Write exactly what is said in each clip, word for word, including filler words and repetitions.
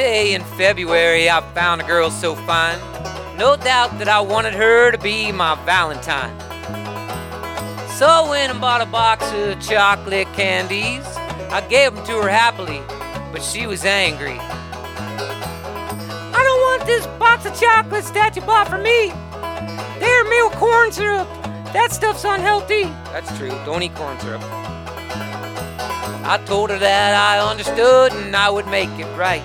In February, I found a girl so fine, no doubt that I wanted her to be my Valentine. So I went and bought a box of chocolate candies. I gave them to her happily, but she was angry. I don't want this box of chocolates that you bought for me. They're made with corn syrup. That stuff's unhealthy. That's true. Don't eat corn syrup. I told her that I understood and I would make it right.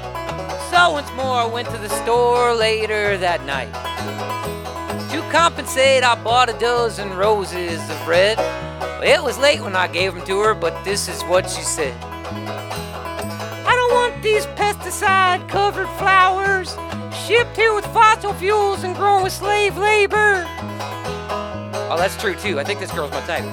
So once more I went to the store later that night. To compensate, I bought a dozen roses of red. It was late when I gave them to her, but this is what she said. I don't want these pesticide-covered flowers shipped here with fossil fuels and grown with slave labor. Oh, that's true too. I think this girl's my type.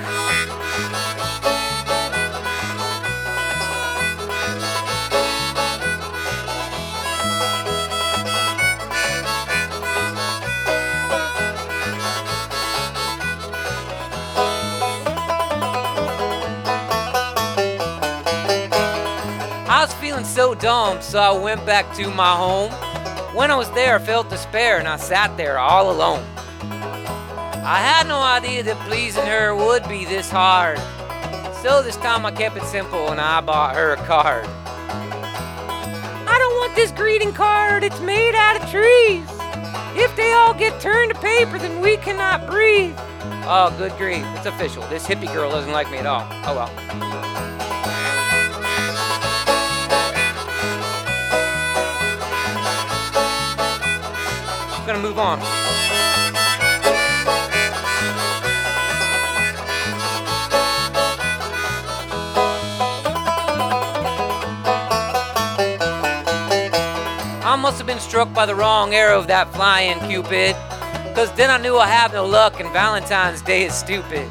I was feeling so dumb, so I went back to my home. When I was there, I felt despair, and I sat there all alone. I had no idea that pleasing her would be this hard. So this time I kept it simple, and I bought her a card. I don't want this greeting card, it's made out of trees. If they all get turned to paper, then we cannot breathe. Oh, good grief, it's official. This hippie girl doesn't like me at all. Oh well. I'm gonna move on. I must have been struck by the wrong arrow of that flying Cupid, cause then I knew I have no luck and Valentine's Day is stupid.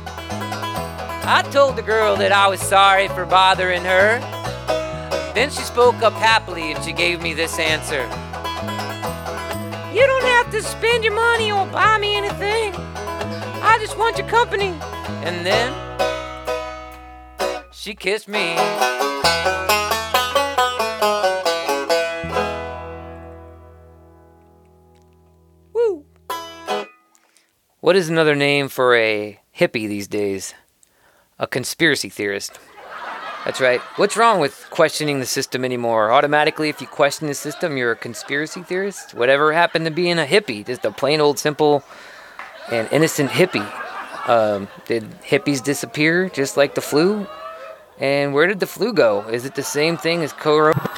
I told the girl that I was sorry for bothering her. Then she spoke up happily and she gave me this answer. You don't have to spend your money or buy me anything. I just want your company. And then she kissed me. Woo. What is another name for a hippie these days? A conspiracy theorist. That's right. What's wrong with questioning the system anymore? Automatically, if you question the system, you're a conspiracy theorist? Whatever happened to being a hippie? Just a plain old, simple, and innocent hippie. Um, did hippies disappear just like the flu? And where did the flu go? Is it the same thing as corona?